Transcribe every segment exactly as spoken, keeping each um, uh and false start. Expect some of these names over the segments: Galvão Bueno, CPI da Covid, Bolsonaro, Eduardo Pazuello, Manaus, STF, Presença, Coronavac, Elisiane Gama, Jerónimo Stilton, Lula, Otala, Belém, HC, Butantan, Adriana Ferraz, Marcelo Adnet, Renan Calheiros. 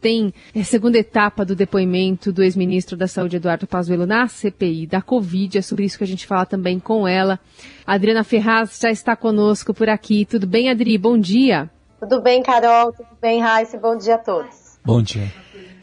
tem a segunda etapa do depoimento do ex-ministro da Saúde, Eduardo Pazuello, na C P I da Covid. É sobre isso que a gente fala também com ela. A Adriana Ferraz já está conosco por aqui. Tudo bem, Adri? Bom dia. Tudo bem, Carol? Tudo bem, Raíssa? Bom dia a todos. Bom dia.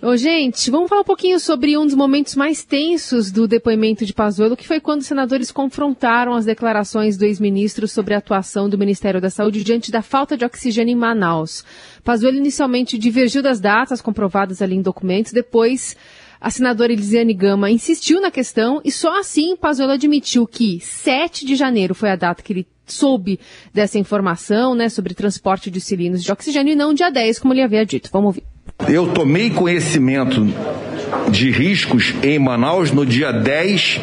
Ô, gente, vamos falar um pouquinho sobre um dos momentos mais tensos do depoimento de Pazuello, que foi quando os senadores confrontaram as declarações do ex-ministro sobre a atuação do Ministério da Saúde diante da falta de oxigênio em Manaus. Pazuello inicialmente divergiu das datas comprovadas ali em documentos, depois a senadora Elisiane Gama insistiu na questão e só assim Pazuello admitiu que sete de janeiro foi a data que ele soube dessa informação, né, sobre transporte de cilindros de oxigênio e não dia dez, como ele havia dito. Vamos ouvir. Eu tomei conhecimento de riscos em Manaus no dia dez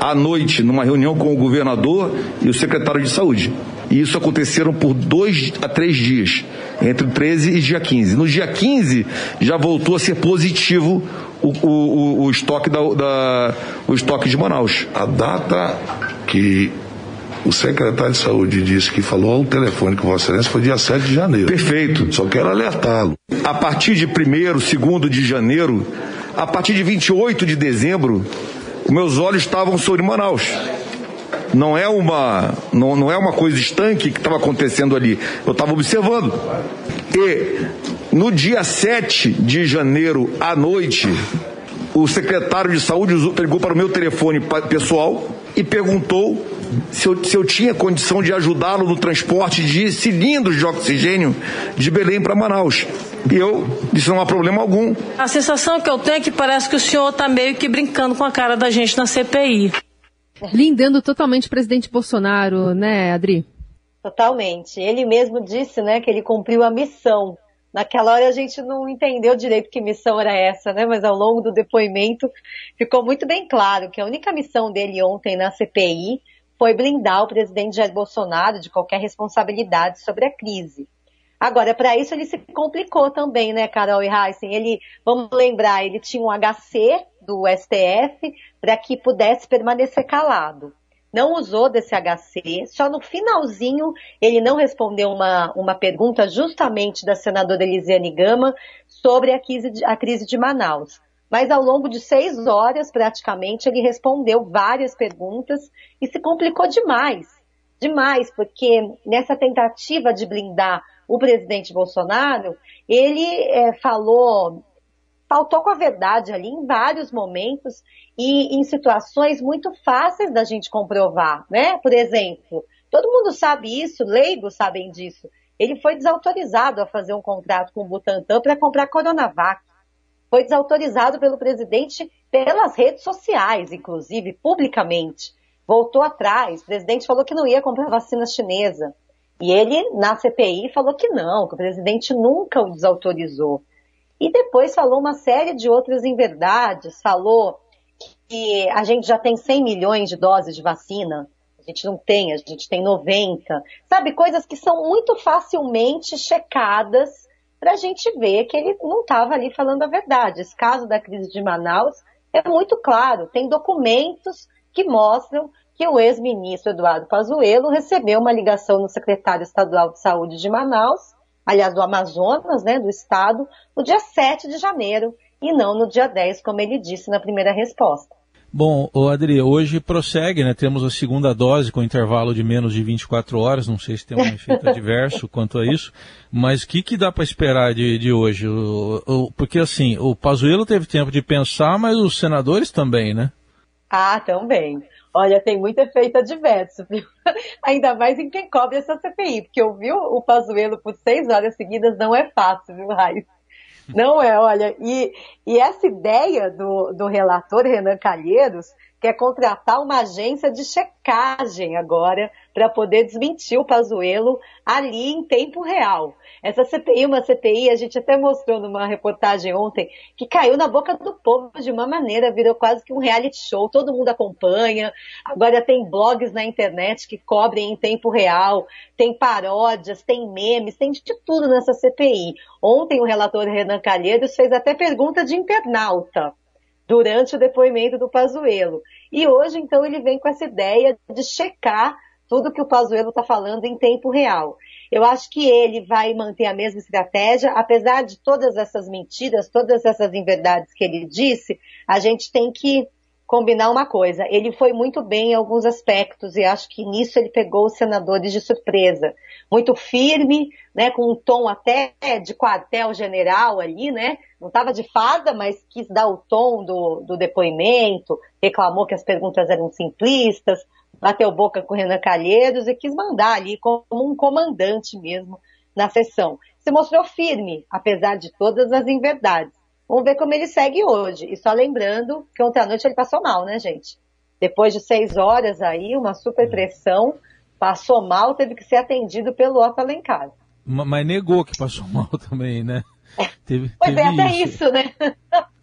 à noite, numa reunião com o governador e o secretário de saúde. E isso aconteceram por dois a três dias, entre treze e dia quinze. No dia quinze já voltou a ser positivo o, o, o, estoque, da, da, o estoque de Manaus. A data que o secretário de saúde disse que falou ao telefone com Vossa Excelência foi dia sete de janeiro. Perfeito. Só quero alertá-lo. A partir de primeiro, segundo de janeiro, a partir de vinte e oito de dezembro, meus olhos estavam sobre Manaus. Não é uma, não, não é uma coisa estanque que estava acontecendo ali. Eu estava observando. E no dia sete de janeiro à noite, o secretário de saúde pegou para o meu telefone pessoal e perguntou se eu, se eu tinha condição de ajudá-lo no transporte de cilindros de oxigênio de Belém para Manaus. E eu disse, não há problema algum. A sensação que eu tenho é que parece que o senhor está meio que brincando com a cara da gente na C P I. Lindando totalmente o presidente Bolsonaro, né, Adri? Totalmente. Ele mesmo disse, né, que ele cumpriu a missão. Naquela hora a gente não entendeu direito que missão era essa, né? Mas ao longo do depoimento ficou muito bem claro que a única missão dele ontem na C P I foi blindar o presidente Jair Bolsonaro de qualquer responsabilidade sobre a crise. Agora, para isso ele se complicou também, né, Carol e Heisen? Ele, vamos lembrar, ele tinha um H C do S T F para que pudesse permanecer calado. Não usou desse H C, só no finalzinho ele não respondeu uma, uma pergunta justamente da senadora Elisiane Gama sobre a crise de, a crise de Manaus. Mas ao longo de seis horas, praticamente, ele respondeu várias perguntas e se complicou demais. Demais, porque nessa tentativa de blindar o presidente Bolsonaro, ele é, falou, faltou com a verdade ali em vários momentos e em situações muito fáceis da gente comprovar, né? Por exemplo, todo mundo sabe isso, leigos sabem disso. Ele foi desautorizado a fazer um contrato com o Butantan para comprar Coronavac. Foi desautorizado pelo presidente pelas redes sociais, inclusive, publicamente. Voltou atrás, o presidente falou que não ia comprar vacina chinesa. E ele, na C P I, falou que não, que o presidente nunca o desautorizou. E depois falou uma série de outras inverdades, falou que a gente já tem cem milhões de doses de vacina, a gente não tem, a gente tem noventa. Sabe, coisas que são muito facilmente checadas, para a gente ver que ele não estava ali falando a verdade. Esse caso da crise de Manaus é muito claro. Tem documentos que mostram que o ex-ministro Eduardo Pazuello recebeu uma ligação do secretário estadual de saúde de Manaus, aliás, do Amazonas, né, do estado, no dia sete de janeiro e não no dia dez, como ele disse na primeira resposta. Bom, Adri, hoje prossegue, né? Temos a segunda dose com intervalo de menos de vinte e quatro horas, não sei se tem um efeito adverso quanto a isso, mas o que, que dá para esperar de, de hoje? O, o, porque, assim, o Pazuello teve tempo de pensar, mas os senadores também, né? Ah, também. Olha, tem muito efeito adverso, viu? Ainda mais em quem cobre essa C P I, porque ouvir o Pazuello por seis horas seguidas não é fácil, viu, Raíssa? Não é, olha, e, e essa ideia do, do relator Renan Calheiros, que é contratar uma agência de checagem agora para poder desmentir o Pazuello ali em tempo real. Essa C P I, uma C P I, a gente até mostrou numa reportagem ontem, que caiu na boca do povo de uma maneira, virou quase que um reality show, todo mundo acompanha, agora tem blogs na internet que cobrem em tempo real, tem paródias, tem memes, tem de tudo nessa C P I. Ontem o relator Renan Calheiros fez até pergunta de internauta durante o depoimento do Pazuello. E hoje, então, ele vem com essa ideia de checar tudo que o Pazuello está falando em tempo real. Eu acho que ele vai manter a mesma estratégia, apesar de todas essas mentiras, todas essas inverdades que ele disse, a gente tem que combinar uma coisa. Ele foi muito bem em alguns aspectos e acho que nisso ele pegou os senadores de surpresa. Muito firme, né, com um tom até de quartel-general ali, né? Não estava de fada, mas quis dar o tom do, do depoimento, reclamou que as perguntas eram simplistas, bateu boca com o Renan Calheiros e quis mandar ali como um comandante mesmo na sessão. Se mostrou firme, apesar de todas as inverdades. Vamos ver como ele segue hoje. E só lembrando que ontem à noite ele passou mal, né, gente? Depois de seis horas aí, uma super pressão, passou mal, teve que ser atendido pelo Otala em casa. Mas negou que passou mal também, né? É. Teve, pois teve é, até isso, isso né?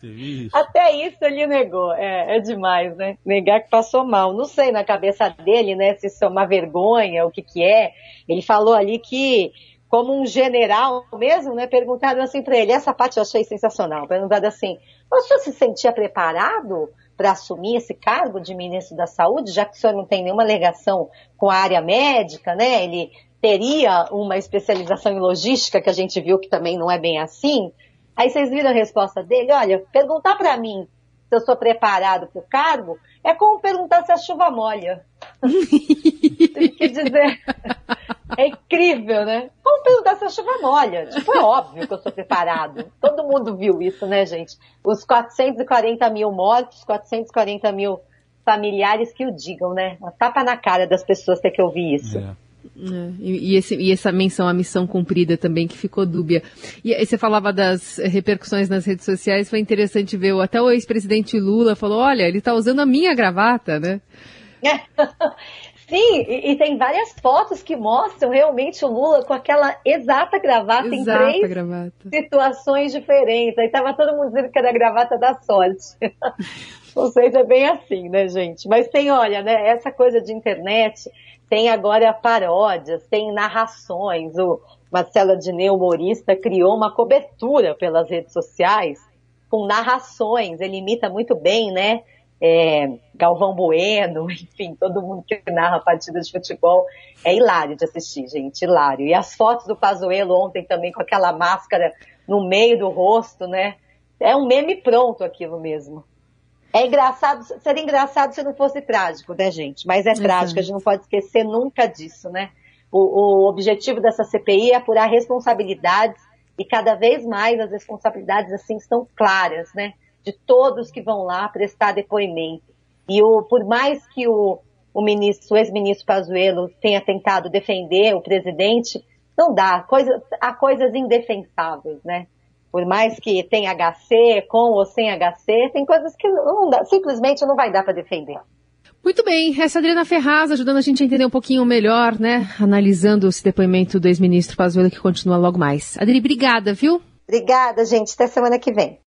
Teve isso. Até isso ele negou. É, é demais, né? Negar que passou mal. Não sei na cabeça dele, né, se isso é uma vergonha, o que que é. Ele falou ali que... como um general mesmo, né? Perguntaram assim para ele, essa parte eu achei sensacional, perguntaram assim, o senhor se sentia preparado para assumir esse cargo de ministro da Saúde, já que o senhor não tem nenhuma ligação com a área médica, né? Ele teria uma especialização em logística, que a gente viu que também não é bem assim. Aí vocês viram a resposta dele, olha, perguntar para mim se eu sou preparado para o cargo é como perguntar se a chuva molha. Tem que dizer... É incrível, né? Como perguntar se a chuva molha? Tipo, é óbvio que eu sou preparado. Todo mundo viu isso, né, gente? Os quatrocentos e quarenta mil mortos, quatrocentos e quarenta mil familiares que o digam, né? Uma tapa na cara das pessoas ter que ouvir isso. É. É, e, esse, e essa menção, a missão cumprida também, que ficou dúbia. E, e você falava das repercussões nas redes sociais, foi interessante ver. Até o ex-presidente Lula falou, olha, ele tá usando a minha gravata, né? É. Sim, e, e tem várias fotos que mostram realmente o Lula com aquela exata gravata exata em três gravata. Situações diferentes. Aí tava todo mundo dizendo que era a gravata da sorte. Não sei se é bem assim, né, gente? Mas tem, olha, né, essa coisa de internet, tem agora paródias, tem narrações. O Marcelo Adnet, humorista, criou uma cobertura pelas redes sociais com narrações. Ele imita muito bem, né? É, Galvão Bueno, enfim, todo mundo que narra partidas de futebol, é hilário de assistir, gente, hilário. E as fotos do Pazuello ontem também com aquela máscara no meio do rosto, né? É um meme pronto aquilo mesmo. É engraçado, seria engraçado se não fosse trágico, né, gente? Mas é uhum. trágico, a gente não pode esquecer nunca disso, né? O, o objetivo dessa C P I é apurar responsabilidades e cada vez mais as responsabilidades assim estão claras, né? De todos que vão lá prestar depoimento. E o, por mais que o, o, ministro, o ex-ministro Pazuello tenha tentado defender o presidente, não dá. Coisa, há coisas indefensáveis, né? Por mais que tenha H C, com ou sem H C, tem coisas que não dá, simplesmente não vai dar para defender. Muito bem, essa é a Adriana Ferraz ajudando a gente a entender um pouquinho melhor, né? Analisando esse depoimento do ex-ministro Pazuello, que continua logo mais. Adri, obrigada, viu? Obrigada, gente. Até semana que vem.